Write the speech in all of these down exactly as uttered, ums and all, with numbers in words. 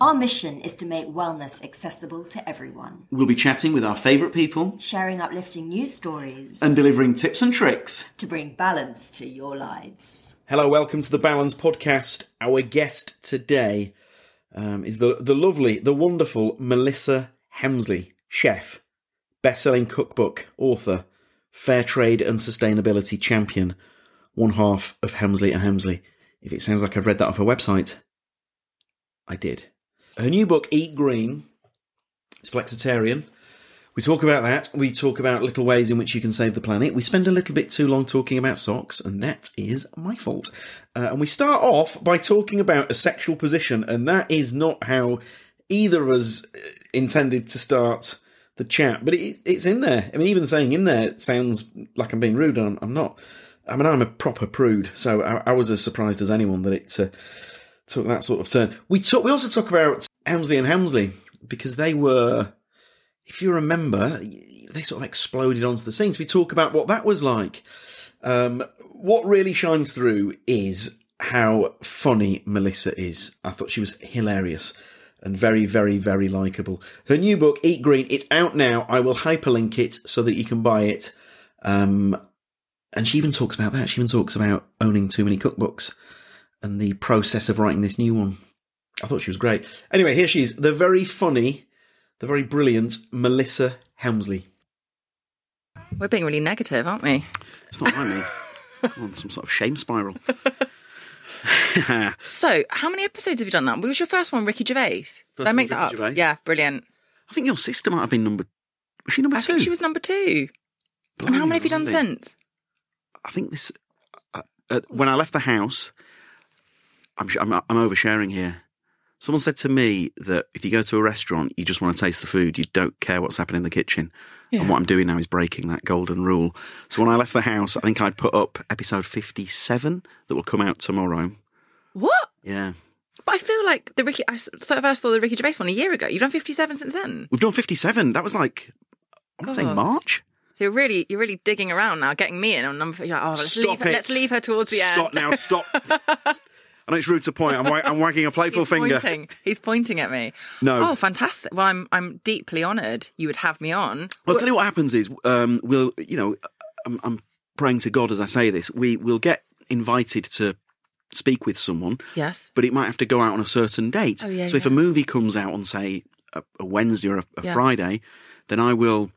Our mission is to make wellness accessible to everyone. We'll be chatting with our favourite people, sharing uplifting news stories, and delivering tips and tricks to bring balance to your lives. Hello, welcome to the Balance Podcast. Our guest today um, is the, the lovely, the wonderful Melissa Hemsley, chef, best-selling cookbook, author, fair trade and sustainability champion, one half of Hemsley and Hemsley. If it sounds like I've read that off her website, I did. Her new book, Eat Green, is flexitarian. We talk about that. We talk about little ways in which you can save the planet. We spend a little bit too long talking about socks, and that is my fault. Uh, and we start off by talking about a sexual position, and that is not how either of us intended to start the chat. But it, it's in there. I mean, even saying in there sounds like I'm being rude, and I'm, I'm not. I mean, I'm a proper prude, so I, I was as surprised as anyone that it uh, took that sort of turn. We talk, We also talk about Hemsley and Hemsley, because they were, if you remember, they sort of exploded onto the scenes. We talk about what that was like. Um, what really shines through is how funny Melissa is. I thought she was hilarious and very, very, very likeable. Her new book, Eat Green, it's out now. I will hyperlink it so that you can buy it. Um, and she even talks about that. She even talks about owning too many cookbooks and the process of writing this new one. I thought she was great. Anyway, here she is, the very funny, the very brilliant Melissa Hemsley. We're being really negative, aren't we? It's not like me. I'm on some sort of shame spiral. So, how many episodes have you done that? What was your first one, Ricky Gervais? First Did I make that up? Gervais. Yeah, brilliant. I think your sister might have been number... Was she number I two? I think she was number two. Blimey, and how many have you done blimey. since? I think this... Uh, uh, when I left the house... I'm, I'm I'm oversharing here. Someone said to me that if you go to a restaurant, you just want to taste the food. You don't care what's happening in the kitchen. Yeah. And what I'm doing now is breaking that golden rule. So when I left the house, I think I'd put up episode fifty-seven that will come out tomorrow. What? Yeah. But I feel like the Ricky... I first saw the Ricky Gervais one a year ago. You've done fifty-seven since then? We've done fifty-seven. That was like, I want to say March. So you're really, you're really digging around now, getting me in on number... You're like, oh, let's, leave, let's leave her towards the stop end. Stop now, stop. I know it's rude to point. I'm, wag- I'm wagging a playful He's finger. Pointing. He's pointing at me. No. Oh, fantastic. Well, I'm I'm deeply honoured you would have me on. Well, I'll tell you what happens is, um, we'll, you know, I'm, I'm praying to God as I say this, we, we'll get invited to speak with someone. Yes. But it might have to go out on a certain date. Oh, yeah, so yeah. If a movie comes out on, say, a, a Wednesday or a, a yeah. Friday, then I will,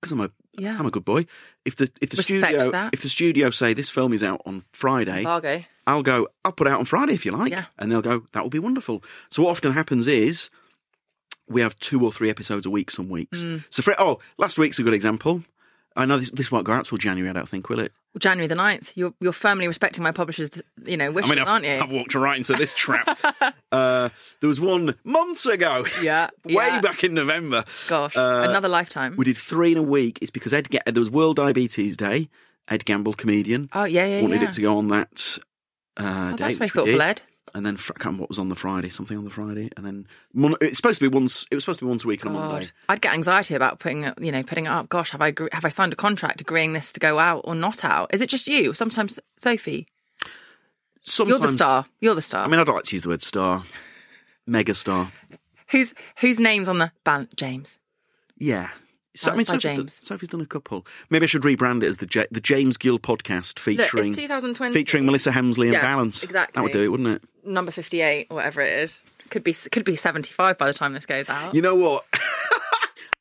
because I'm a... Yeah. I'm a good boy. If the if the Respect studio that. if the studio say this film is out on Friday, I'll go. I'll go. I'll put it out on Friday if you like, yeah. And they'll go. That will be wonderful. So what often happens is we have two or three episodes a week some weeks. Mm. So for oh, last week's a good example. I know this, this won't go out till January. I don't think, will it? Well, January the ninth. You're you're firmly respecting my publisher's, you know, wishes, I mean, aren't you? I've walked right into this trap. uh, there was one months ago. Yeah, way yeah. back in November. Gosh, uh, another lifetime. We did three in a week. It's because Ed there was World Diabetes Day. Ed Gamble, comedian. Oh yeah, yeah, wanted yeah. it to go on that uh, oh, day. That's very thoughtful, Ed. And then I can't remember what was on the Friday, something on the Friday, and then it's supposed to be once. It was supposed to be once a week on God. a Monday. I'd get anxiety about putting, you know, putting it up. Gosh, have I have I signed a contract agreeing this to go out or not out? Is it just you? Sometimes Sophie. Sometimes you're the star. You're the star. I mean, I'd like to use the word star, mega star. Whose whose name's on the balance? James. Yeah. So, I mean, Sophie's done, Sophie's done a couple. Maybe I should rebrand it as the J- the James Gill podcast featuring Look, it's twenty twenty. Featuring Melissa Hemsley and yeah, Balance. Exactly, that would do it, wouldn't it? Number fifty-eight, whatever it is, could be could be seventy-five by the time this goes out. You know what? I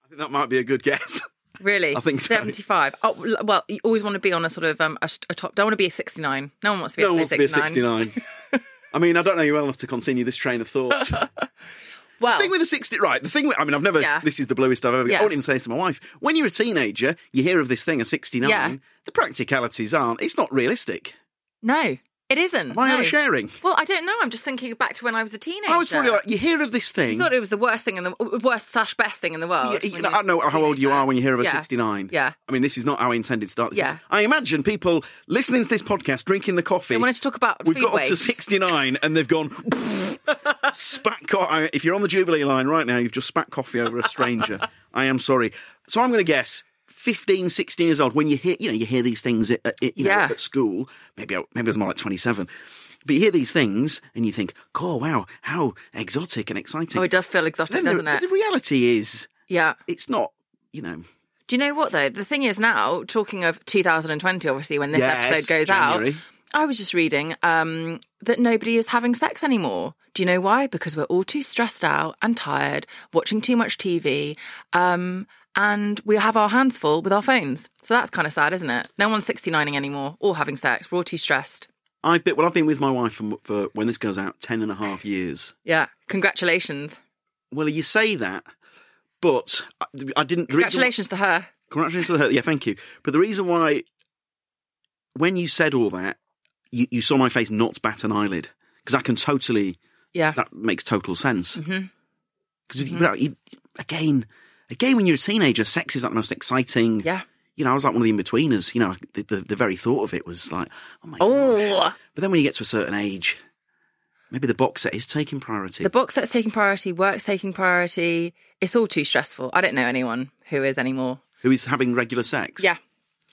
think that might be a good guess. Really? I think so. seventy-five. Oh, well, you always want to be on a sort of um, a, a top. Don't want to be a sixty-nine. No one wants to be, no one wants to be a sixty-nine. I mean, I don't know you well enough to continue this train of thought. Well, the thing with the sixty, right? The thing with, I mean, I've never. Yeah. This is the bluest I've ever. Yeah. I won't even say this to my wife. When you're a teenager, you hear of this thing, a sixty-nine. Yeah. The practicalities aren't. It's not realistic. No, it isn't. Why no. are you sharing? Well, I don't know. I'm just thinking back to when I was a teenager. I was probably like, you hear of this thing. I thought it was the worst thing in the worst slash best thing in the world. Yeah, you know, I don't know how old you are when you hear of a yeah. sixty-nine. Yeah. I mean, this is not how I intended to start this. Yeah. I imagine people listening to this podcast, drinking the coffee. They wanted to talk about. We've food got waste. Up to sixty-nine, and they've gone. Spat coffee. If you're on the Jubilee line right now, you've just spat coffee over a stranger. I am sorry. So I'm going to guess fifteen, sixteen years old. When you hear, you know, you hear these things at, at, you yeah. know, at school. Maybe, I, maybe it was more like twenty-seven. But you hear these things and you think, "Oh wow, how exotic and exciting!" Oh, it does feel exotic, then doesn't the, it? The reality is, yeah, it's not. You know. Do you know what though? The thing is now, talking of two thousand twenty, obviously, when this yes, episode goes January. out. I was just reading um, that nobody is having sex anymore. Do you know why? Because we're all too stressed out and tired, watching too much T V, um, and we have our hands full with our phones. So that's kind of sad, isn't it? No one's sixty-nining anymore or having sex. We're all too stressed. I've been, well, I've been with my wife for, for when this goes out, ten and a half years. Yeah. Congratulations. Well, you say that, but I, I didn't... Congratulations reason, to her. Congratulations to her. Yeah, thank you. But the reason why, when you said all that, You, you saw my face not bat an eyelid, because I can totally, yeah, that makes total sense. Because mm-hmm. mm-hmm. again, again, when you're a teenager, sex is like the most exciting. Yeah, you know, I was like one of the in betweeners. You know, the, the the very thought of it was like, oh my oh. god. But then when you get to a certain age, maybe the box set is taking priority. The box set's taking priority. Work's taking priority. It's all too stressful. I don't know anyone who is anymore. Who is having regular sex? Yeah,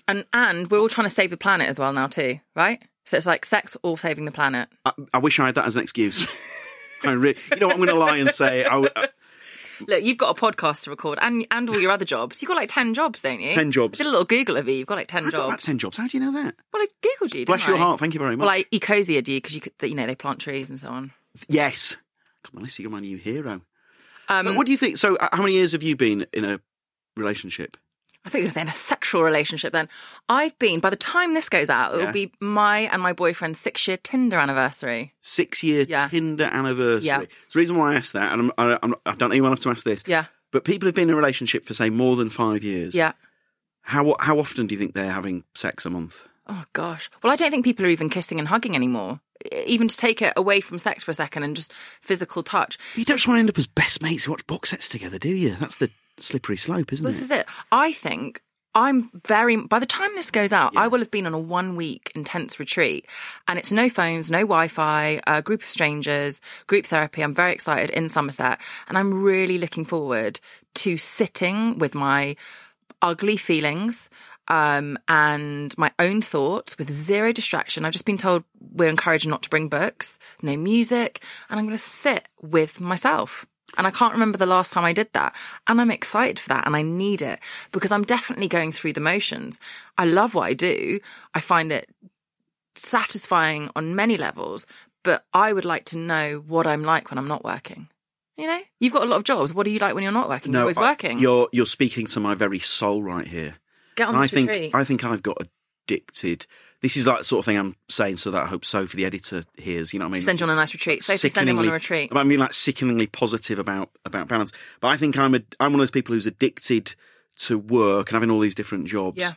and and we're all trying to save the planet as well now too, right? So it's like sex or saving the planet. I, I wish I had that as an excuse. I re- you know what, I'm going to lie and say... I, I... Look, you've got a podcast to record and, and all your other jobs. You've got like ten jobs, don't you? ten jobs. Did a little Google of you. You've got like ten I've jobs. Got about ten jobs. How do you know that? Well, I Googled you, didn't Bless I? your heart. Thank you very much. Well, I ecosied you because, you, you know, they plant trees and so on. Yes. Come on, Melissa, you're my new hero. Um, but what do you think? So uh, how many years have you been in a relationship? I thought you were going to say in a sexual relationship then. I've been, by the time this goes out, it will yeah. be my and my boyfriend's six-year Tinder anniversary. Six-year yeah. Tinder anniversary. Yeah. It's the reason why I asked that, and I'm, I'm, I don't know you have to ask this, yeah. but people have been in a relationship for, say, more than five years. Yeah. How how often do you think they're having sex a month? Oh, gosh. Well, I don't think people are even kissing and hugging anymore. Even to take it away from sex for a second and just physical touch. You don't just want to end up as best mates who watch box sets together, do you? That's the... slippery slope, isn't it? This is it. I think I'm very... By the time this goes out, yeah. I will have been on a one-week intense retreat. And it's no phones, no Wi-Fi, a group of strangers, group therapy. I'm very excited in Somerset. And I'm really looking forward to sitting with my ugly feelings um, and my own thoughts with zero distraction. I've just been told we're encouraged not to bring books, no music. And I'm going to sit with myself. And I can't remember the last time I did that. And I'm excited for that and I need it because I'm definitely going through the motions. I love what I do. I find it satisfying on many levels, but I would like to know what I'm like when I'm not working. You know, you've got a lot of jobs. What are you like when you're not working? No, you're always I, working. You're you're speaking to my very soul right here. Get on the retreat. I think, I think I've got addicted. This is like the sort of thing I'm saying so that I hope Sophie, the editor, hears. You know what I mean? Send you on a nice retreat. Sophie, send him on a retreat. I mean, like sickeningly positive about, about balance. But I think I'm a, I'm one of those people who's addicted to work and having all these different jobs. Yeah.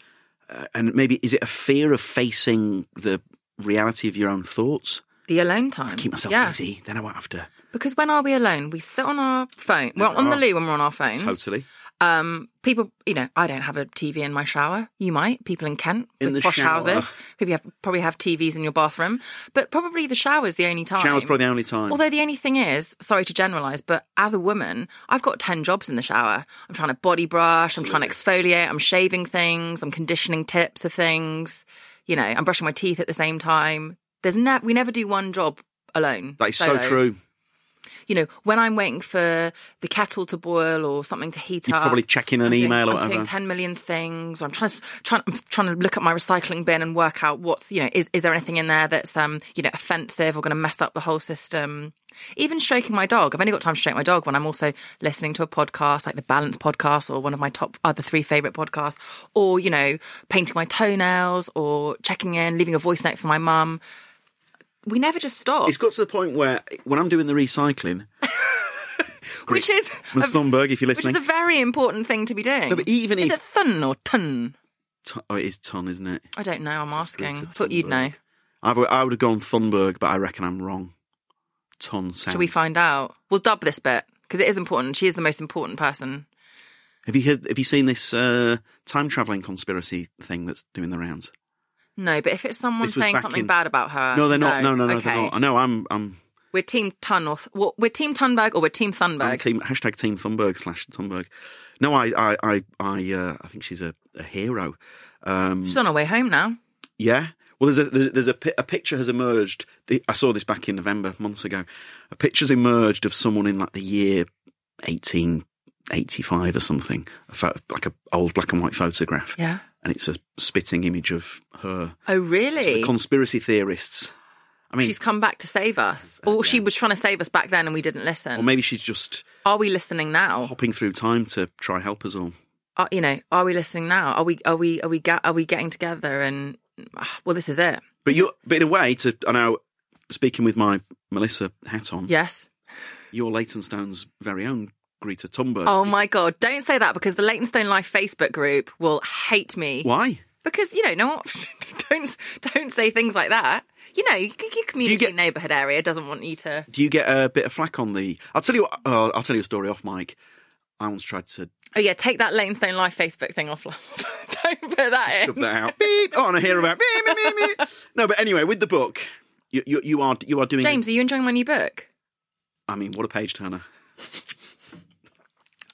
Uh, and maybe, is it a fear of facing the reality of your own thoughts? The alone time. I keep myself yeah. busy, then I won't have to. Because when are we alone? We sit on our phone. We're no, on the loo when we're on our phones. Totally. Um, people, you know, I don't have a T V in my shower. You might. People in Kent in with posh houses. People have, probably have T Vs in your bathroom. But probably the shower's the only time. Shower's probably the only time. Although the only thing is, sorry to generalise, but as a woman, I've got ten jobs in the shower. I'm trying to body brush. Absolutely. I'm trying to exfoliate. I'm shaving things. I'm conditioning tips of things. You know, I'm brushing my teeth at the same time. There's ne- We never do one job alone. That is solo. So true. you know, when I'm waiting for the kettle to boil or something to heat You're up, probably checking an I'm email doing, or whatever. I'm doing ten million things. Or I'm trying to trying, I'm trying to look at my recycling bin and work out what's, you know, is, is there anything in there that's, um, you know, offensive or going to mess up the whole system. Even stroking my dog. I've only got time to stroke my dog when I'm also listening to a podcast like the Balance Podcast or one of my top other three favourite podcasts, or, you know, painting my toenails or checking in, leaving a voice note for my mum. We never just stop. It's got to the point where when I'm doing the recycling... which is... Miss Thunberg, if you're listening. Which is a very important thing to be doing. No, but even is if... it thun or tun? T- oh, it is ton, isn't it? I don't know. I'm it's asking. That's what you'd know. I've, I would have gone Thunberg, but I reckon I'm wrong. Ton sounds. Shall we find out? We'll dub this bit because it is important. She is the most important person. Have you heard, have you seen this uh, time travelling conspiracy thing that's doing the rounds? No, but if it's someone saying something in... bad about her, no, they're not. No, no, no, no okay. They're not. I know. I'm. I'm. We're team Tun or th- well, we're team Thunberg or we're team Thunberg. Team, hashtag team Thunberg slash Thunberg. No, I, I, I, I, uh, I think she's a, a hero. Um, she's on her way home now. Yeah. Well, there's a there's a, a picture has emerged. The, I saw this back in November, months ago. A picture's emerged of someone in like the year eighteen eighty-five or something, a photo, like an old black and white photograph. Yeah, and it's a spitting image of her. Oh, really? So the conspiracy theorists. I mean, she's come back to save us, or uh, yeah. She was trying to save us back then, and we didn't listen. Or maybe she's just. Are we listening now? Hopping through time to try help us all. Are, you know, are we listening now? Are we? Are we? Are we? Ga- are we getting together and? Well, this is it. But you, but in a way, to I know, speaking with my Melissa hat on. Yes, you're Leighton Stone's very own Greta Thunberg. Oh my God! Don't say that because the Leighton Stone Life Facebook group will hate me. Why? Because you know, no, don't don't say things like that. You know, your community you get, neighbourhood area doesn't want you to. Do you get a bit of flack on the? I'll tell you. What, uh, I'll tell you a story off mic. I once tried to. Oh yeah, take that Leighton Stone Life Facebook thing off. Don't put that Just in. Just that out. Beep. Oh, and I hear about beep, beep, beep, beep. No, but anyway, with the book, you, you, you are you are doing. James, a... are you enjoying my new book? I mean, what a page turner.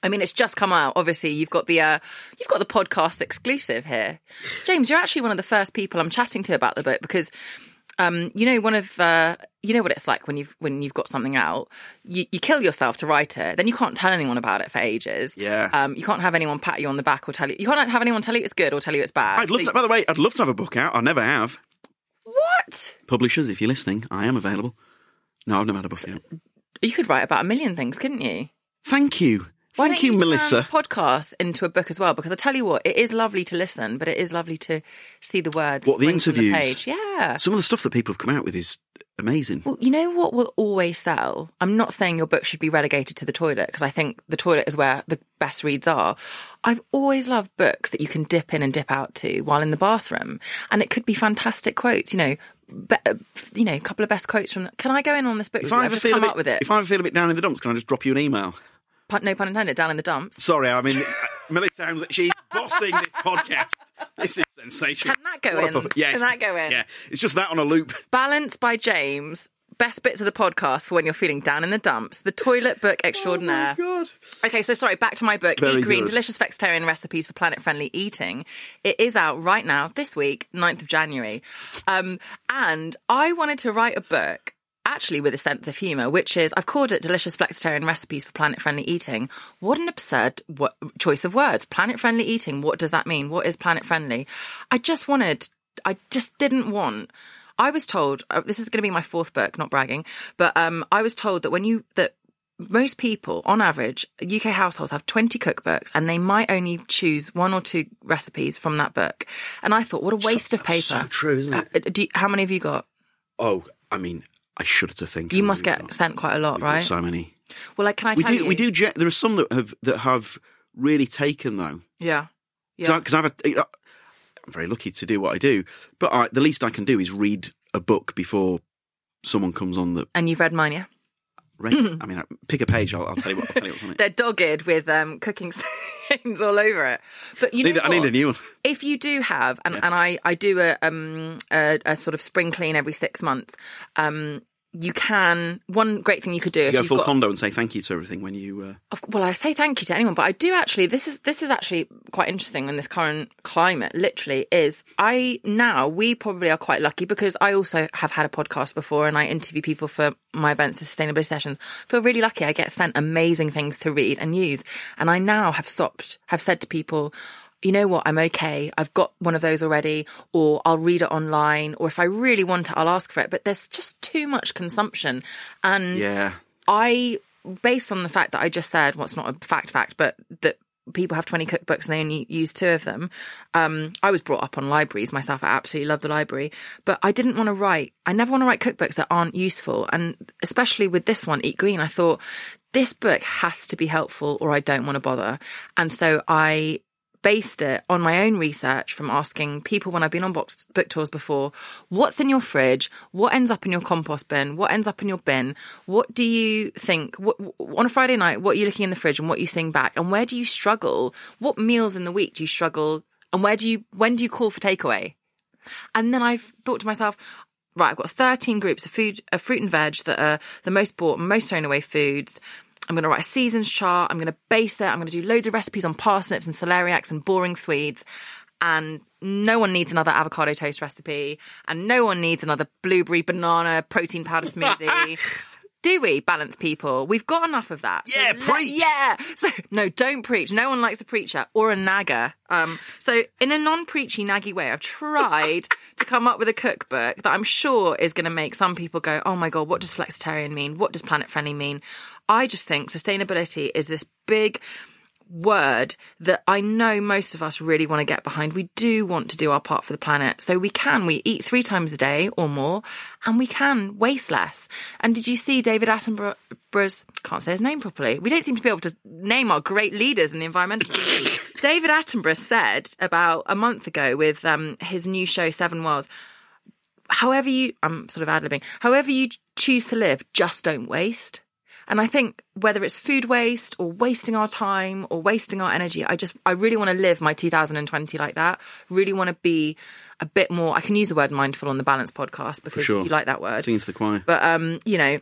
I mean, it's just come out. Obviously, you've got the uh, you've got the podcast exclusive here. James, you're actually one of the first people I'm chatting to about the book because, um, you know, one of uh, you know what it's like when you've when you've got something out, you, you kill yourself to write it, then you can't tell anyone about it for ages. Yeah, um, you can't have anyone pat you on the back or tell you you can't have anyone tell you it's good or tell you it's bad. I'd love so, to, by the way, I'd love to have a book out. I never have. What? Publishers, if you're listening, I am available. No, I've never had a book so, out. You could write about a million things, couldn't you? Thank you. Why Thank don't you, you Melissa. Turn podcasts into a book as well, because I tell you what, it is lovely to listen, but it is lovely to see the words. What the interviews? The page. Yeah, some of the stuff that people have come out with is amazing. Well, you know what will always sell. I'm not saying your book should be relegated to the toilet because I think the toilet is where the best reads are. I've always loved books that you can dip in and dip out to while in the bathroom, and it could be fantastic quotes. You know, be, you know, a couple of best quotes from. Can I go in on this book? If I just come bit, up with it. If I feel a bit down in the dumps, can I just drop you an email? No pun intended, down in the dumps. Sorry, I mean, Melissa Hemsley, she's bossing this podcast. This is sensational. Can that go what in? Yes. Can that go in? Yeah, it's just that on a loop. Balance by James, best bits of the podcast for when you're feeling down in the dumps, the toilet book extraordinaire. Oh, my God. Okay, so sorry, back to my book, Very Eat Green, good. Delicious Vegetarian Recipes for Planet-Friendly Eating. It is out right now, this week, ninth of January. Um, and I wanted to write a book actually with a sense of humour, which is, I've called it Delicious Flexitarian Recipes for Planet-Friendly Eating. What an absurd wo- choice of words. Planet-friendly eating, what does that mean? What is planet-friendly? I just wanted, I just didn't want... I was told, uh, this is going to be my fourth book, not bragging, but um, I was told that when you... that. Most people, on average, U K households have twenty cookbooks and they might only choose one or two recipes from that book. And I thought, what a waste so, of paper. That's so true, isn't it? Uh, do you, how many have you got? Oh, I mean... I should have to think. You must get got. sent quite a lot, We've right? Got so many. Well, like, can I tell we do, you? We do. There are some that have that have really taken though. Yeah, yeah. Because I've, I'm very lucky to do what I do, but I, the least I can do is read a book before someone comes on the. And you've read mine, yeah. Right. Mm-hmm. I mean, pick a page. I'll, I'll tell you what. I'll tell you what's on it. They're dogged with um, cooking stains all over it. But you know, I need, what? I need a new one. If you do have, and, yeah. and I, I do a, um, a a sort of spring clean every six months. Um, you can, one great thing you could do, you if go you've full got, condo and say thank you to everything when you uh... well I say thank you to anyone, but I do actually, this is this is actually quite interesting in this current climate, literally is I now we probably are quite lucky because I also have had a podcast before and I interview people for my events and sustainability sessions. I feel really lucky I get sent amazing things to read and use, and I now have stopped have said to people, you know what, I'm okay, I've got one of those already, or I'll read it online, or if I really want it, I'll ask for it. But there's just too much consumption. And yeah. I, based on the fact that I just said, well, it's not a fact fact, but that people have twenty cookbooks and they only use two of them. Um, I was brought up on libraries myself. I absolutely love the library, but I didn't want to write. I never want to write cookbooks that aren't useful. And especially with this one, Eat Green, I thought this book has to be helpful or I don't want to bother. And so I based it on my own research from asking people when I've been on box, book tours before, what's in your fridge? What ends up in your compost bin? What ends up in your bin? What do you think? What, on a Friday night, what are you looking in the fridge and what are you seeing back? And where do you struggle? What meals in the week do you struggle? And where do you, when do you call for takeaway? And then I thought to myself, right, I've got thirteen groups of food, of fruit and veg that are the most bought, most thrown away foods. I'm going to write a seasons chart. I'm going to base it. I'm going to do loads of recipes on parsnips and celeriacs and boring Swedes. And no one needs another avocado toast recipe. And no one needs another blueberry banana protein powder smoothie. Do we, balance people? We've got enough of that. Yeah, so preach. Le- yeah. So, no, don't preach. No one likes a preacher or a nagger. Um, so in a non-preachy, naggy way, I've tried to come up with a cookbook that I'm sure is going to make some people go, oh my God, what does flexitarian mean? What does planet-friendly mean? I just think sustainability is this big word that I know most of us really want to get behind. We do want to do our part for the planet. So we can, we eat three times a day or more, and we can waste less. And did you see David Attenborough's, can't say his name properly. We don't seem to be able to name our great leaders in the environmental community. David Attenborough said about a month ago with um, his new show, Seven Worlds, however you, I'm sort of ad-libbing, however you choose to live, just don't waste. And I think whether it's food waste or wasting our time or wasting our energy, I just, I really want to live my two thousand twenty like that. Really want to be a bit more, I can use the word mindful on the Balance podcast because sure. You like that word. Sings the choir. But, um, you know,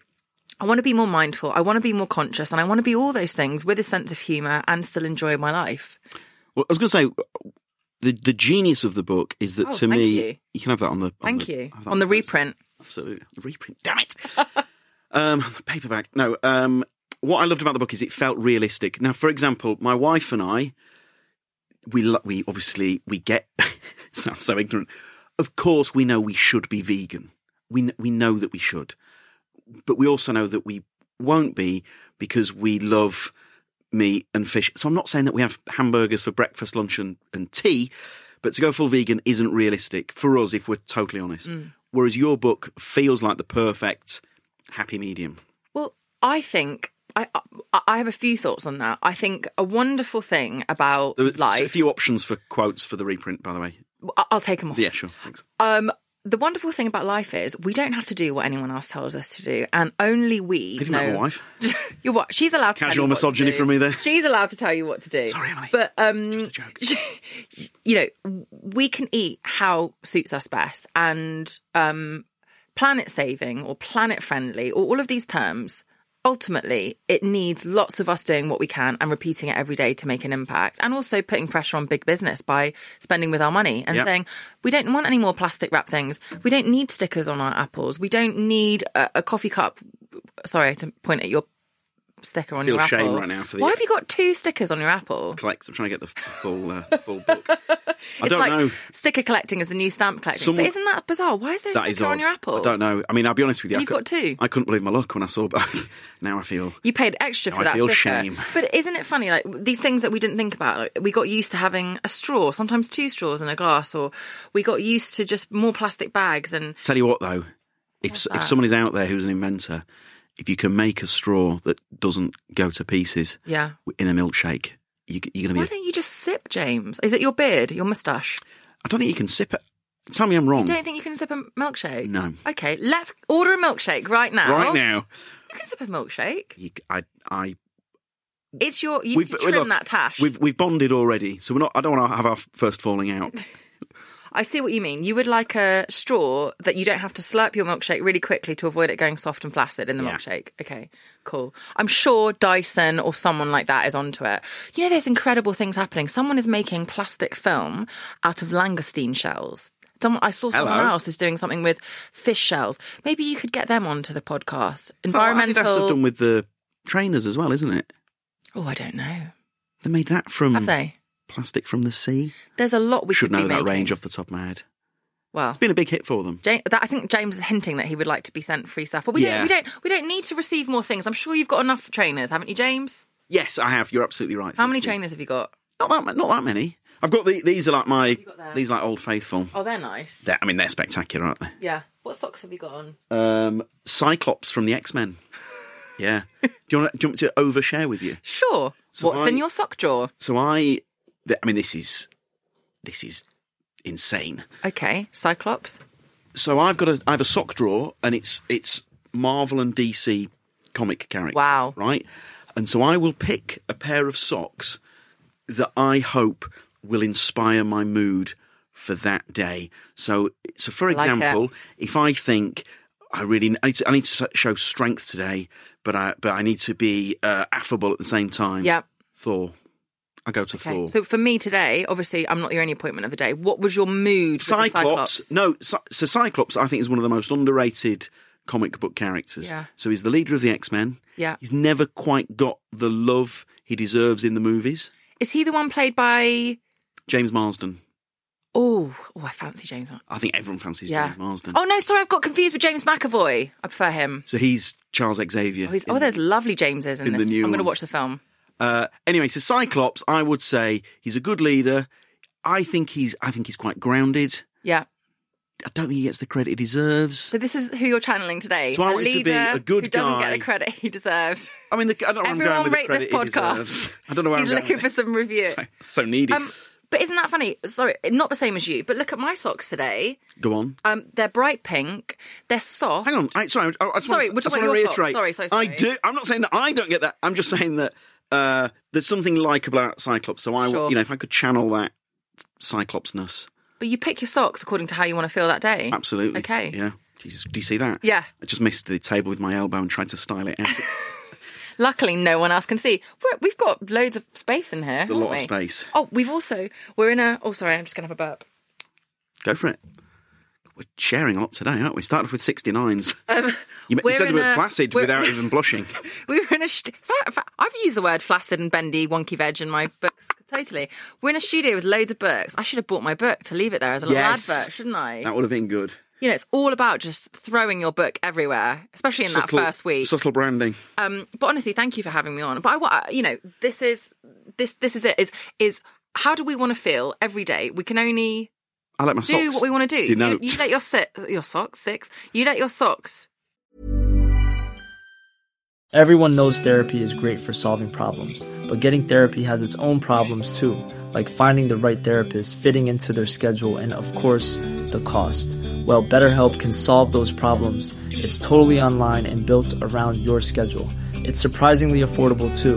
I want to be more mindful. I want to be more conscious, and I want to be all those things with a sense of humour and still enjoy my life. Well, I was going to say, the the genius of the book is that oh, to me, you. you can have that on the... On thank the, you. On the reprint. Absolutely. The reprint. Damn it. Um, paperback. No, um, what I loved about the book is it felt realistic. Now, for example, my wife and I, we lo- we obviously, we get, sounds so ignorant. Of course, we know we should be vegan. We kn- we know that we should. But we also know that we won't be because we love meat and fish. So I'm not saying that we have hamburgers for breakfast, lunch and, and tea, but to go full vegan isn't realistic for us, if we're totally honest. Mm. Whereas your book feels like the perfect... happy medium. Well, I think I, I I have a few thoughts on that. I think a wonderful thing about There's life. A few options for quotes for the reprint, by the way. I'll take them off. Yeah, sure. Thanks. Um, the wonderful thing about life is we don't have to do what anyone else tells us to do, and only we. Have you met my wife? You're what? She's allowed to. Casual tell you misogyny what to do. From me there. She's allowed to tell you what to do. Sorry, Emily. But um, just a joke. She, you know, we can eat how suits us best, and um. Planet saving or planet friendly or all of these terms, ultimately, it needs lots of us doing what we can and repeating it every day to make an impact, and also putting pressure on big business by spending with our money and yep. saying, we don't want any more plastic wrap things. We don't need stickers on our apples. We don't need a, a coffee cup. Sorry to point at your sticker on your apple. I feel shame right now. For the Why have you got two stickers on your apple? Collect. I'm trying to get the full uh, full book. I it's don't like know. Sticker collecting is the new stamp collecting. Someone, but isn't that bizarre? Why is there a sticker on your apple? I don't know. I mean, I'll be honest with you. You've I got two. I couldn't believe my luck when I saw both. Now I feel... You paid extra for that sticker. I feel shame. But isn't it funny? Like these things that we didn't think about. Like, we got used to having a straw, sometimes two straws in a glass, or we got used to just more plastic bags. And tell you what, though, if if someone is out there who's an inventor... If you can make a straw that doesn't go to pieces yeah. in a milkshake, you, you're going to be... Why don't you just sip, James? Is it your beard, your moustache? I don't think you can sip it. Tell me I'm wrong. You don't think you can sip a milkshake? No. Okay, let's order a milkshake right now. Right now. You can sip a milkshake. You, I... I it's your... You trim look, that tash. We've, we've bonded already, so we're not. I don't want to have our first falling out. I see what you mean. You would like a straw that you don't have to slurp your milkshake really quickly to avoid it going soft and flaccid in the yeah. milkshake. Okay, cool. I'm sure Dyson or someone like that is onto it. You know, there's incredible things happening. Someone is making plastic film out of langoustine shells. I saw someone Hello. else is doing something with fish shells. Maybe you could get them onto the podcast. Environmental. That's done with the trainers as well, isn't it? Oh, I don't know. They made that from Have they? plastic from the sea. There's a lot we should know be that making. range off the top of my head. Well, it's been a big hit for them. James, that, I think James is hinting that he would like to be sent free stuff. But we yeah. don't. We don't. We don't need to receive more things. I'm sure you've got enough trainers, haven't you, James? Yes, I have. You're absolutely right. How many you. trainers have you got? Not that. Not that many. I've got the, these are like my, these are like Old Faithful. Oh, they're nice. They're, I mean, they're spectacular, aren't they? Yeah. What socks have you got on? Um, Cyclops from the X-Men. Yeah. do, you want, do you want me to overshare with you? Sure. So What's I, in your sock drawer? So I, I mean, this is, this is insane. Okay. Cyclops. So I've got a, I have a sock drawer and it's, it's Marvel and D C comic characters. Wow. Right. And so I will pick a pair of socks that I hope will inspire my mood for that day. So, so for example, like if I think I really I need, to, I need to show strength today, but I but I need to be uh, affable at the same time. Yeah, Thor. I go to okay. Thor. So for me today, obviously, I'm not your only appointment of the day. What was your mood? Cyclops. Cyclops? No, so, so Cyclops, I think, is one of the most underrated comic book characters. Yeah. So he's the leader of the X-Men. Yeah, he's never quite got the love he deserves in the movies. Is he the one played by James Marsden? Oh, oh, I fancy James Marsden. I think everyone fancies yeah. James Marsden. Oh, no, sorry, I've got confused with James McAvoy. I prefer him. So he's Charles Xavier. Oh, he's, in, oh there's lovely Jameses in, in this. The new I'm going to watch the film. Uh, anyway, so Cyclops, I would say he's a good leader. I think he's, I think he's quite grounded. Yeah. I don't think he gets the credit he deserves. So this is who you're channeling today. So I want a leader to be a good who doesn't guy. get the credit he deserves. I mean, the, I don't know where I'm going with the credit he deserves. I don't know where He's I'm going. He's looking for some review. So, so needy. Um, but isn't that funny? Sorry, not the same as you. But look at my socks today. Go on. Um, they're bright pink. They're soft. Hang on. I, sorry, I, I just sorry. We're talking about your socks. Sorry, sorry, sorry. I do. I'm not saying that I don't get that. I'm just saying that uh, there's something likeable about Cyclops. So I, sure. you know, if I could channel that Cyclopsness. But you pick your socks according to how you want to feel that day. Absolutely. Okay. Yeah. Jesus, do you see that? Yeah. I just missed the table with my elbow and tried to style it out. Luckily, no one else can see. We're, we've got loads of space in here. There's a lot we? of space. Oh, we've also, we're in a, oh, sorry, I'm just going to have a burp. Go for it. We're sharing a lot today, aren't we? Started with sixty-nines. Um, you, you said we were flaccid without even blushing. We were in a... St- I've used the word flaccid and bendy, wonky veg in my books. Totally. We're in a studio with loads of books. I should have bought my book to leave it there as a little yes, advert, shouldn't I? That would have been good. You know, it's all about just throwing your book everywhere, especially in subtle, that first week. Subtle branding. Um, but honestly, thank you for having me on. But, I, you know, this is... This This is it. Is is how do we want to feel every day? We can only... I let my socks. Do what we want to do. You, know. you, you let your si- your socks six. You let your socks. Everyone knows therapy is great for solving problems, but getting therapy has its own problems too, like finding the right therapist, fitting into their schedule, and of course, the cost. Well, BetterHelp can solve those problems. It's totally online and built around your schedule. It's surprisingly affordable too.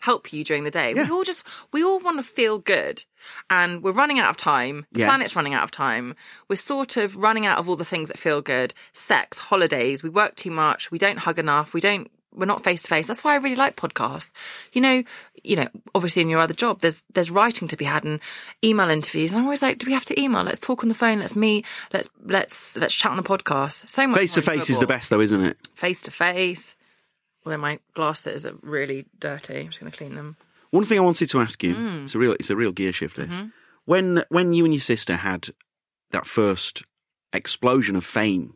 Help you during the day. Yeah. We all just, we all want to feel good, and we're running out of time. The yes. planet's running out of time. We're sort of running out of all the things that feel good. Sex, holidays, we work too much, we don't hug enough, we don't, we're not face to face. That's why I really like podcasts. You know, you know, obviously in your other job, there's, there's writing to be had and email interviews. And I'm always like, do we have to email? Let's talk on the phone. Let's meet. Let's, let's, let's chat on a podcast. So much. Face to face is the best though, isn't it? Face to face. Although my glasses are really dirty. I'm just going to clean them. One thing I wanted to ask you, mm. it's a real it's a real gear shift, this. Mm-hmm. When, when you and your sister had that first explosion of fame.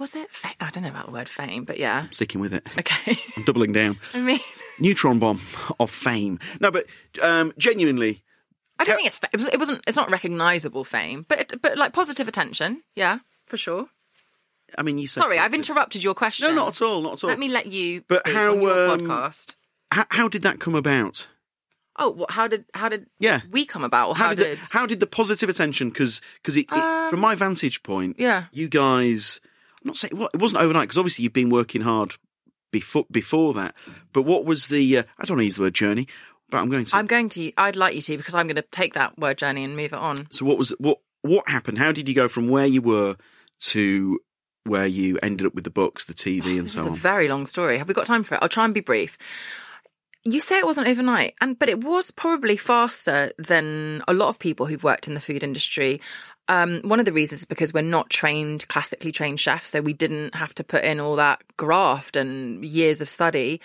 Was it fame? I don't know about the word fame, but yeah. I'm sticking with it. Okay. I'm doubling down. I mean. Neutron bomb of fame. No, but um, genuinely. I don't ca- think it's fame. It wasn't, it's not recognisable fame, but it, but like positive attention. Yeah, for sure. I mean, you said sorry, I've interrupted your question. No, not at all, not at all. Let me let you. But how on your um, podcast? How, how did that come about? Oh, well, how did how did yeah. we come about? Or how, how did, did... The, how did the positive attention? Because because it, um, it, from my vantage point, yeah, you guys. I'm not saying well, it wasn't overnight because obviously you've been working hard before before that. But what was the? Uh, I don't want to use the word journey, but I'm going to. I'm going to. I'd like you to because I'm going to take that word journey and move it on. So what was what what happened? How did you go from where you were to where you ended up with the books, the T V, and so on? This is a very long story. Have we got time for it? I'll try and be brief. You say it wasn't overnight, and but it was probably faster than a lot of people who've worked in the food industry. Um, one of the reasons is because we're not trained, classically trained chefs, so we didn't have to put in all that graft and years of study.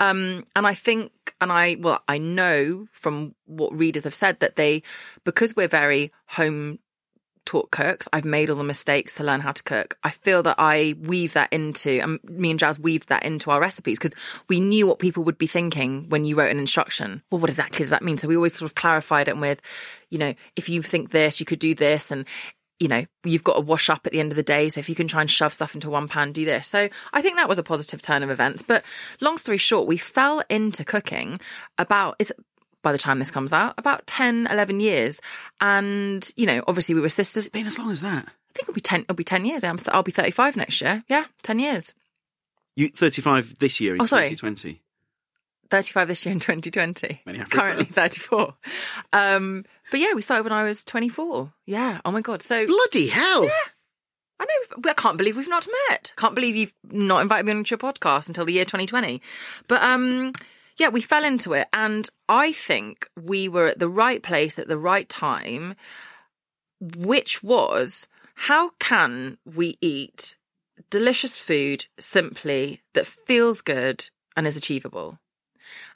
Um, and I think, and I, well, I know from what readers have said that they, because we're very home taught cooks. I've made all the mistakes to learn how to cook. I feel that I weave that into, and me and Jazz weaved that into our recipes because we knew what people would be thinking when you wrote an instruction. Well, what exactly does that mean? So we always sort of clarified it with, you know, if you think this, you could do this. And, you know, you've got to wash up at the end of the day. So if you can try and shove stuff into one pan, do this. So I think that was a positive turn of events. But long story short, we fell into cooking about, it's by the time this comes out, about ten, eleven years. And, you know, obviously we were sisters. It's been as long as that. I think it'll be ten, it'll be ten years. I'm th- I'll be thirty-five next year. Yeah, ten years. You thirty-five this year in oh, twenty twenty? thirty-five this year in twenty twenty. Many currently thirty-four. Um, but yeah, we started when I was twenty-four. Yeah, oh my God. So bloody hell. Yeah. I know. I can't believe we've not met. Can't believe you've not invited me onto your podcast until the year twenty twenty. But um yeah, we fell into it, and I think we were at the right place at the right time, which was, how can we eat delicious food simply that feels good and is achievable?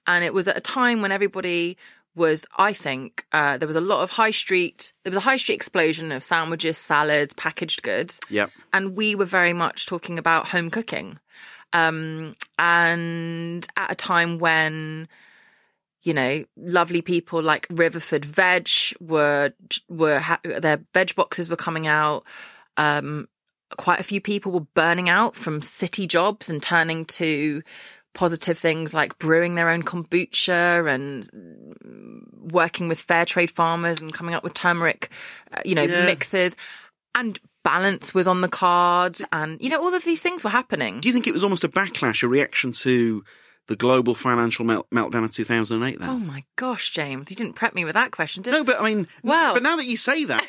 And it was at a time when everybody was, I think, uh, there was a lot of high street, there was a high street explosion of sandwiches, salads, packaged goods. Yep. And we were very much talking about home cooking. Um, and at a time when, you know, lovely people like Riverford Veg were, were ha- their veg boxes were coming out. Um, quite a few people were burning out from city jobs and turning to positive things like brewing their own kombucha and working with fair trade farmers and coming up with turmeric, uh, you know, yeah. mixes. And balance was on the cards, and, you know, all of these things were happening. Do you think it was almost a backlash, a reaction to the global financial melt- meltdown of two thousand eight then? Oh, my gosh, James. You didn't prep me with that question, did you? No, but I mean, wow. But now that you say that,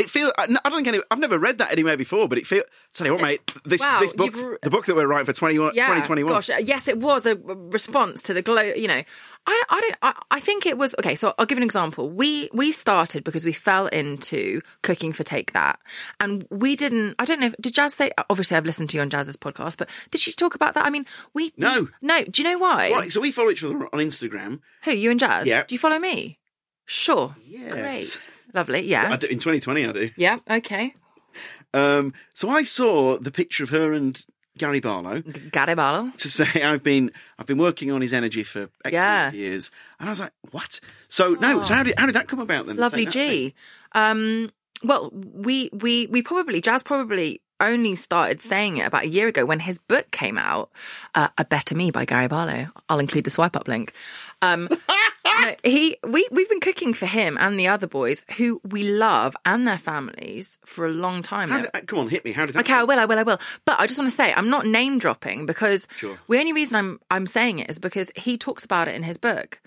it feels, I don't think any, I've never read that anywhere before, but it feels, tell you what, mate, this, wow, this book, you've... the book that we're writing for twenty, yeah, twenty twenty-one. Gosh, yes, it was a response to the globe, you know. I, I don't, I, I think it was, okay, so I'll give an example. We, we started because we fell into cooking for Take That. And we didn't, I don't know, did Jazz say, obviously I've listened to you on Jazz's podcast, but did she talk about that? I mean, we. No. No. Do you know why? So, like, so we follow each other on Instagram. Who, you and Jazz? Yeah. Do you follow me? Sure. Yes. Great. Lovely. Yeah. I do, in twenty twenty I do. Yeah. Okay. Um, so I saw the picture of her and Gary Barlow. Gary Barlow. To say I've been I've been working on his energy for X yeah. years. And I was like, what? So oh. no, so how did how did that come about then? Lovely G. Um, well, we we we probably Jazz probably only started saying it about a year ago when his book came out, uh, A Better Me by Gary Barlow. I'll include the swipe up link. Um, no, he we we've been cooking for him and the other boys who we love and their families for a long time now. Did, come on, hit me. How did that? Okay, happen? I will, I will, I will. But I just want to say I'm not name dropping because sure. the only reason I'm I'm saying it is because he talks about it in his book.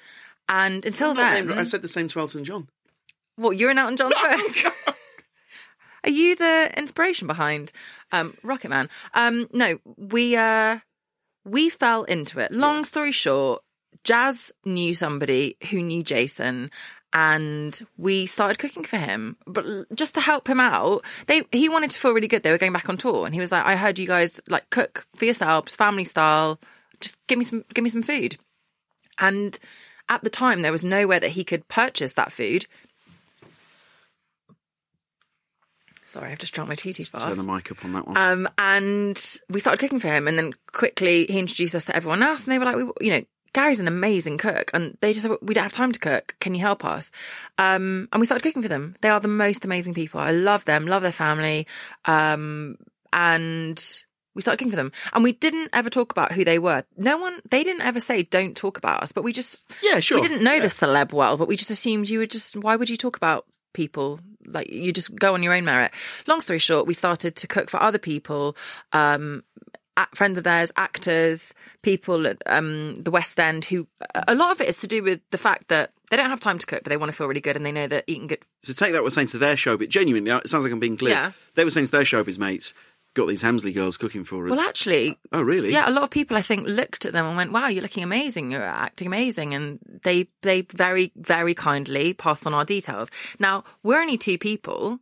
And until then, named, I said the same to Elton John. What, you're in Elton John's book? Are you the inspiration behind um, Rocketman? Um, no, we uh, we fell into it. Long yeah. story short, Jazz knew somebody who knew Jason, and we started cooking for him. But just to help him out, they he wanted to feel really good. They were going back on tour, and he was like, "I heard you guys like cook for yourselves, family style. Just give me some, give me some food." And at the time, there was nowhere that he could purchase that food. Sorry, I've just drunk my tea too fast. Turn the mic up on that one. Um, and we started cooking for him, and then quickly he introduced us to everyone else, and they were like, we, you know, Gary's an amazing cook, and they just said, we don't have time to cook. Can you help us? Um, and we started cooking for them. They are the most amazing people. I love them, love their family. Um, and we started cooking for them, and we didn't ever talk about who they were. No one, they didn't ever say, don't talk about us, but we just, yeah, sure. We didn't know yeah. the celeb world, but we just assumed you would just, why would you talk about people? Like, you just go on your own merit. Long story short, we started to cook for other people, um, at friends of theirs, actors, people at um, the West End, who a lot of it is to do with the fact that they don't have time to cook, but they want to feel really good, and they know that eating good. So take that, we're saying to their show, but genuinely, it sounds like I'm being glib. Yeah. They were saying to their showbiz mates, got these Hemsley girls cooking for us. Well, actually... Oh, really? Yeah, a lot of people, I think, looked at them and went, wow, you're looking amazing, you're acting amazing. And they they very, very kindly passed on our details. Now, we're only two people,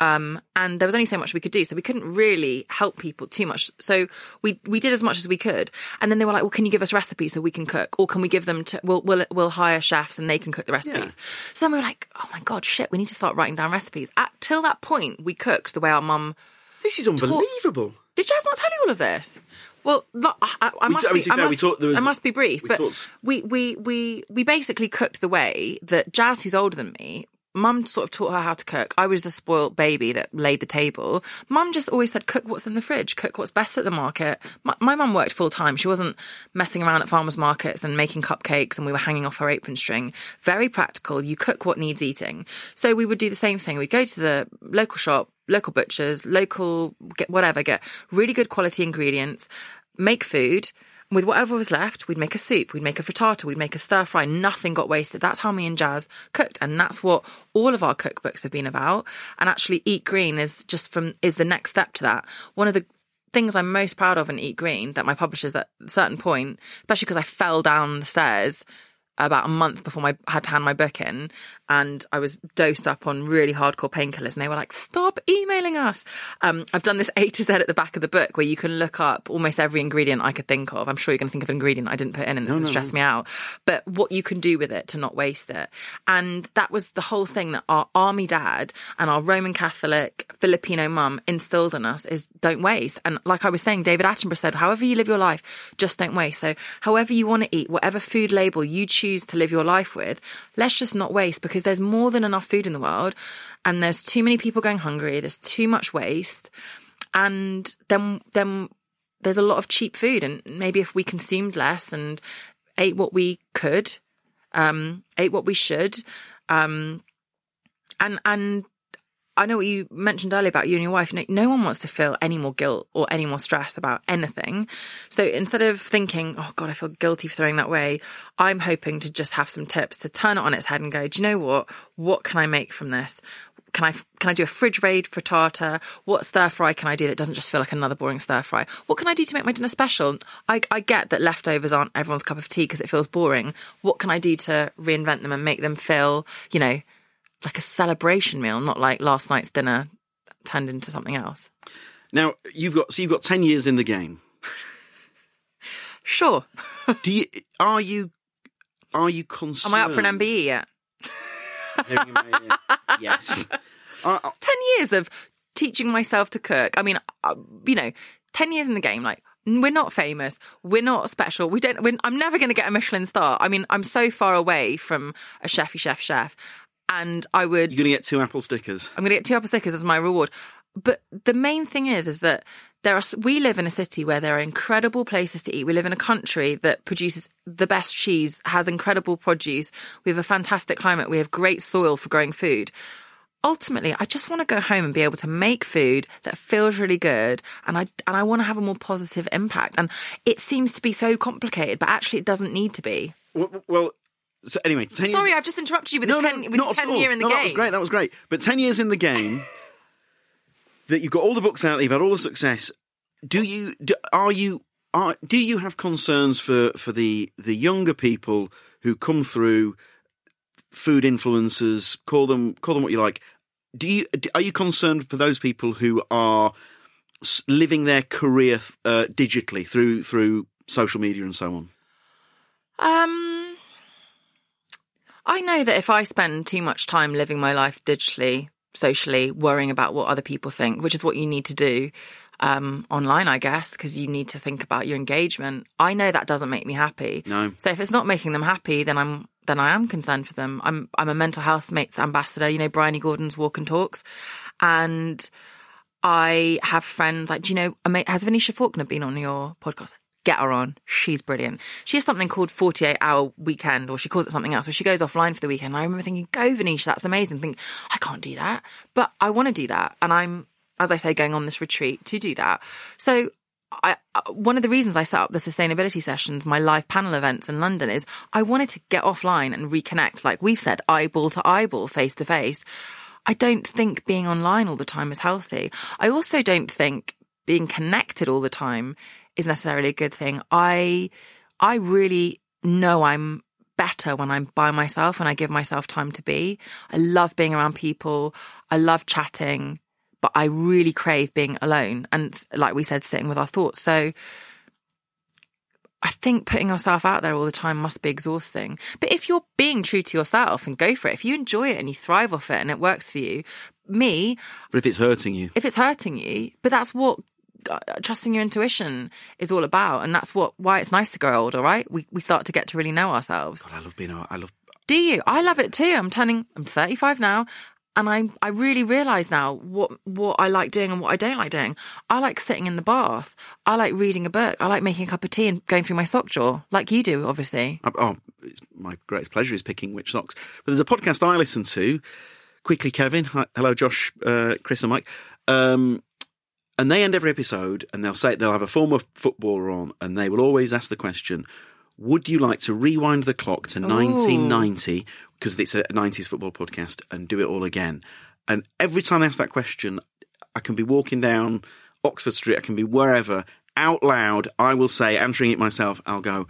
um, and there was only so much we could do, so we couldn't really help people too much. So we we did as much as we could. And then they were like, well, can you give us recipes so we can cook? Or can we give them to... We'll, we'll, we'll hire chefs and they can cook the recipes. Yeah. So then we were like, oh, my God, shit, we need to start writing down recipes. At, till that point, we cooked the way our mum... This is unbelievable. Talk. Did Jazz not tell you all of this? Well, look, I, I must we, be. I, fair, must, we was, I must be brief. We but talked. we we we we basically cooked the way that Jazz, who's older than me, Mum sort of taught her how to cook. I was the spoilt baby that laid the table. Mum just always said, cook what's in the fridge, cook what's best at the market. My, my mum worked full time. She wasn't messing around at farmers markets and making cupcakes, and we were hanging off her apron string. Very practical. You cook what needs eating. So we would do the same thing. We'd go to the local shop, local butchers, local get whatever, get really good quality ingredients, make food. With whatever was left, we'd make a soup, we'd make a frittata, we'd make a stir-fry. Nothing got wasted. That's how me and Jazz cooked, and that's what all of our cookbooks have been about. And actually, Eat Green is just from is the next step to that. One of the things I'm most proud of in Eat Green, that my publishers at a certain point, especially because I fell down the stairs about a month before my, I had to hand my book in, and I was dosed up on really hardcore painkillers, and they were like, stop emailing us. Um, I've done this A to Z at the back of the book where you can look up almost every ingredient I could think of. I'm sure you're going to think of an ingredient I didn't put in, and it's no, going to no, stress no. me out. But what you can do with it to not waste it. And that was the whole thing that our army dad and our Roman Catholic Filipino mum instilled in us is don't waste. And like I was saying, David Attenborough said, however you live your life, just don't waste. So however you want to eat, whatever food label you choose to live your life with, let's just not waste, because there's more than enough food in the world, and there's too many people going hungry, there's too much waste, and then then there's a lot of cheap food. And maybe if we consumed less and ate what we could, um ate what we should, um and and I know what you mentioned earlier about you and your wife. No, no one wants to feel any more guilt or any more stress about anything. So instead of thinking, oh God, I feel guilty for throwing that away, I'm hoping to just have some tips to turn it on its head and go, do you know what? What can I make from this? Can I can I do a fridge raid for tartar? What stir fry can I do that doesn't just feel like another boring stir fry? What can I do to make my dinner special? I, I get that leftovers aren't everyone's cup of tea because it feels boring. What can I do to reinvent them and make them feel, you know, like a celebration meal, not like last night's dinner turned into something else. Now you've got so you've got ten years in the game. Sure. Do you are you are you concerned? Am I up for an M B E yet? Yes. Ten years of teaching myself to cook. I mean, you know, ten years in the game, like. We're not famous. We're not special. We don't. We're, I'm never going to get a Michelin star. I mean, I'm so far away from a chefy chef chef. And I would... You're going to get two apple stickers. I'm going to get two apple stickers as my reward. But the main thing is, is that there are, we live in a city where there are incredible places to eat. We live in a country that produces the best cheese, has incredible produce. We have a fantastic climate. We have great soil for growing food. Ultimately, I just want to go home and be able to make food that feels really good. And I and I want to have a more positive impact. And it seems to be so complicated, but actually it doesn't need to be. Well, well so anyway. ten Sorry, years... I've just interrupted you with no, the ten, no, with the ten year in the no, game. That was great. That was great. But ten years in the game, that you've got all the books out, that you've had all the success. Do you, do, are you, are, do you have concerns for, for the, the younger people who come through, food influencers, call them, call them what you like? Do you are you concerned for those people who are living their career uh, digitally through through social media and so on? Um, I know that if I spend too much time living my life digitally, socially, worrying about what other people think, which is what you need to do um, online, I guess, because you need to think about your engagement. I know that doesn't make me happy. No. So if it's not making them happy, then I'm. then I am concerned for them. I'm I'm a mental health mates ambassador, you know, Bryony Gordon's Walk and Talks. And I have friends like, do you know, has Venetia Faulkner been on your podcast? Get her on. She's brilliant. She has something called forty-eight hour weekend, or she calls it something else, where she goes offline for the weekend. And I remember thinking, go Venetia, that's amazing. I think, I can't do that, but I want to do that. And I'm, as I say, going on this retreat to do that. So I, one of the reasons I set up the sustainability sessions, my live panel events in London, is I wanted to get offline and reconnect, like we've said, eyeball to eyeball, face to face. I don't think being online all the time is healthy. I also don't think being connected all the time is necessarily a good thing. I, I really know I'm better when I'm by myself and I give myself time to be. I love being around people. I love chatting. But I really crave being alone and, like we said, sitting with our thoughts. So I think putting yourself out there all the time must be exhausting. But if you're being true to yourself and go for it, if you enjoy it and you thrive off it and it works for you, me... But if it's hurting you. If it's hurting you, but that's what trusting your intuition is all about. And that's what why it's nice to grow older, right? We we start to get to really know ourselves. God, I love being... I love. Do you? I love it too. I'm turning... I'm thirty-five now. And I I really realise now what, what I like doing and what I don't like doing. I like sitting in the bath. I like reading a book. I like making a cup of tea and going through my sock drawer, like you do, obviously. Oh, it's my greatest pleasure is picking which socks. But there's a podcast I listen to, Quickly Kevin. Hi, hello, Josh, uh, Chris and Mike. Um, and they end every episode and they'll say they'll have a former footballer on and they will always ask the question, would you like to rewind the clock to nineteen ninety, because it's a nineties football podcast, and do it all again? And every time I ask that question, I can be walking down Oxford Street, I can be wherever, out loud, I will say, answering it myself, I'll go,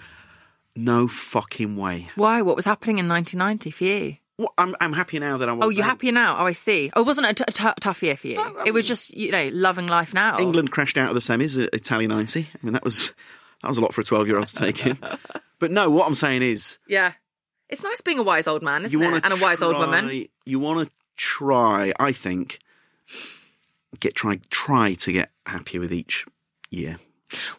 no fucking way. Why? What was happening in nineteen ninety for you? Well, I'm, I'm happier now than I was. Oh, you're then. Happier now? Oh, I see. Oh, it wasn't a, t- a t- tough year for you. No, I mean, it was just, you know, loving life now. England crashed out of the semis, Italy ninety. I mean, that was... That was a lot for a twelve-year-old to take in. But no, what I'm saying is... Yeah. It's nice being a wise old man, isn't it? And a wise try, old woman. You want to try, I think, get try try to get happier with each year.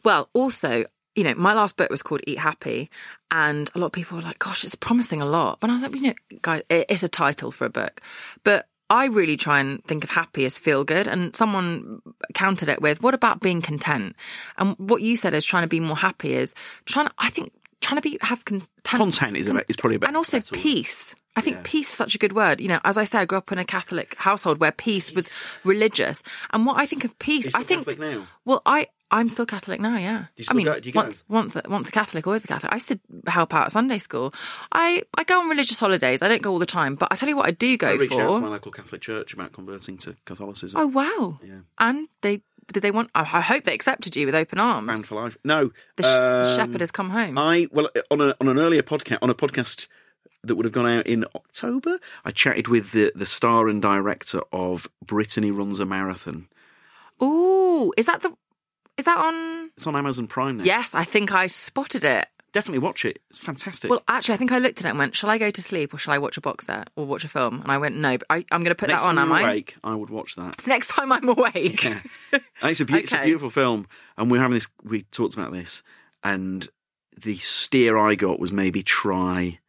Well, also, you know, my last book was called Eat Happy. And a lot of people were like, gosh, it's promising a lot. But I was like, you know, guys, it's a title for a book. But I really try and think of happy as feel good. And someone countered it with, what about being content? And what you said is trying to be more happy is trying to, I think, trying to be, have content. Content is, con- a, is probably a better. And also better. Peace. I think yeah. Peace is such a good word. You know, as I say, I grew up in a Catholic household where peace, peace. was religious. And what I think of peace, You're still I think, Catholic now? Well, I, I'm still Catholic now, yeah. Do you still I mean, go, do you go? Once, once, a, once a Catholic, always a Catholic. I used to help out at Sunday school. I, I go on religious holidays. I don't go all the time, but I tell you what I do go I reached for. I reached out to my local Catholic church about converting to Catholicism. Oh, wow. Yeah. And they did they want... I hope they accepted you with open arms. Bound for life. No. The, sh- um, the shepherd has come home. I Well, on, a, on an earlier podcast, on a podcast that would have gone out in October, I chatted with the, the star and director of Brittany Runs a Marathon. Ooh, is that the... Is that on... It's on Amazon Prime now. Yes, I think I spotted it. Definitely watch it. It's fantastic. Well, actually, I think I looked at it and went, shall I go to sleep or shall I watch a box set or watch a film? And I went, no, but I, I'm going to put Next that on, am I? Next time I'm awake, I would watch that. Next time I'm awake. Yeah. It's, a be- okay. It's a beautiful film. And we're having this... We talked about this. And the steer I got was maybe try,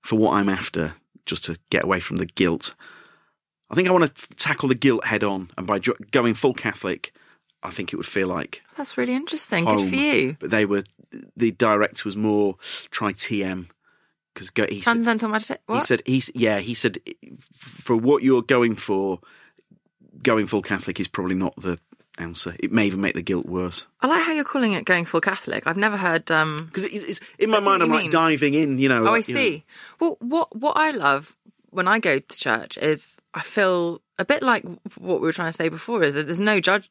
for what I'm after, just to get away from the guilt, I think I want to tackle the guilt head on, and by going full Catholic, I think it would feel like that's really interesting. Home. Good for you. But they were the director was more try T M because he Transcendental Meditation. He said, he yeah, he said for what you're going for, going full Catholic is probably not the answer. It may even make the guilt worse. I like how you're calling it going full Catholic. I've never heard because um, it's, it's in my mind. I'm mean. like diving in, you know. Oh, like, I see. You know. Well, what what I love when I go to church is I feel a bit like what we were trying to say before is that there's no judge,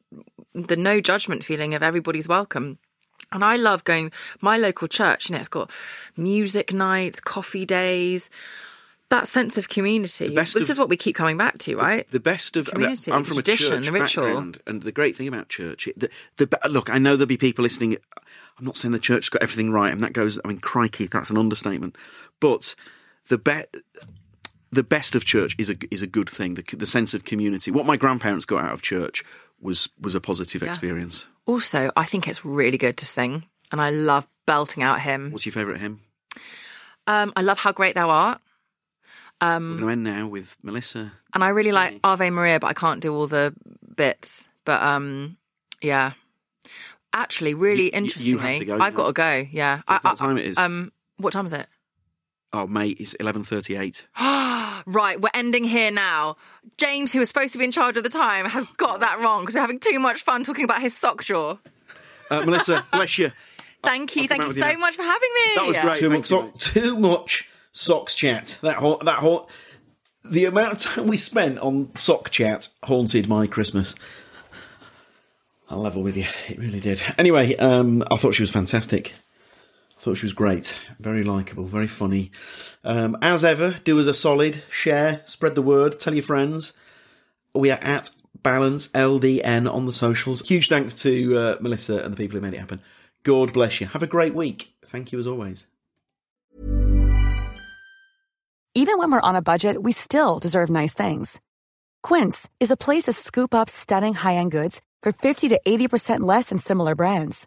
the no judgment feeling of everybody's welcome. And I love going, my local church, you know, it's got music nights, coffee days, that sense of community. This of, is what we keep coming back to, right? The, the best of, community, I mean, I'm from tradition, a church the ritual. Background, and the great thing about church, the, the, look, I know there'll be people listening, I'm not saying the church's got everything right, and that goes, I mean, crikey, that's an understatement. But the best... The best of church is a is a good thing. The, the sense of community. What my grandparents got out of church was was a positive yeah. experience. Also, I think it's really good to sing, and I love belting out hymn. What's your favourite hymn? Um, I love How Great Thou Art. Um, We're going to end now with Melissa. And I really singing. like Ave Maria, but I can't do all the bits. But um, yeah, actually, really you, interestingly, you have to go, I've got to go. Yeah, I, what I, time it is? Um, what time is it? Oh, mate, it's eleven thirty-eight. Right, we're ending here now. James, who was supposed to be in charge of the time, has got that wrong because we're having too much fun talking about his sock jaw. Uh, Melissa, bless you. Thank you. I'll thank you so you much for having me. That was great. Too much, so- too much socks chat. That whole, that whole, the amount of time we spent on sock chat haunted my Christmas. I'll level with you. It really did. Anyway, um, I thought she was fantastic. Thought she was great, very likeable, very funny. Um, as ever, do us a solid, share, spread the word, tell your friends. We are at Balance L D N on the socials. Huge thanks to uh, Melissa and the people who made it happen. God bless you. Have a great week. Thank you as always. Even when we're on a budget, we still deserve nice things. Quince is a place to scoop up stunning high-end goods for fifty to eighty percent less than similar brands.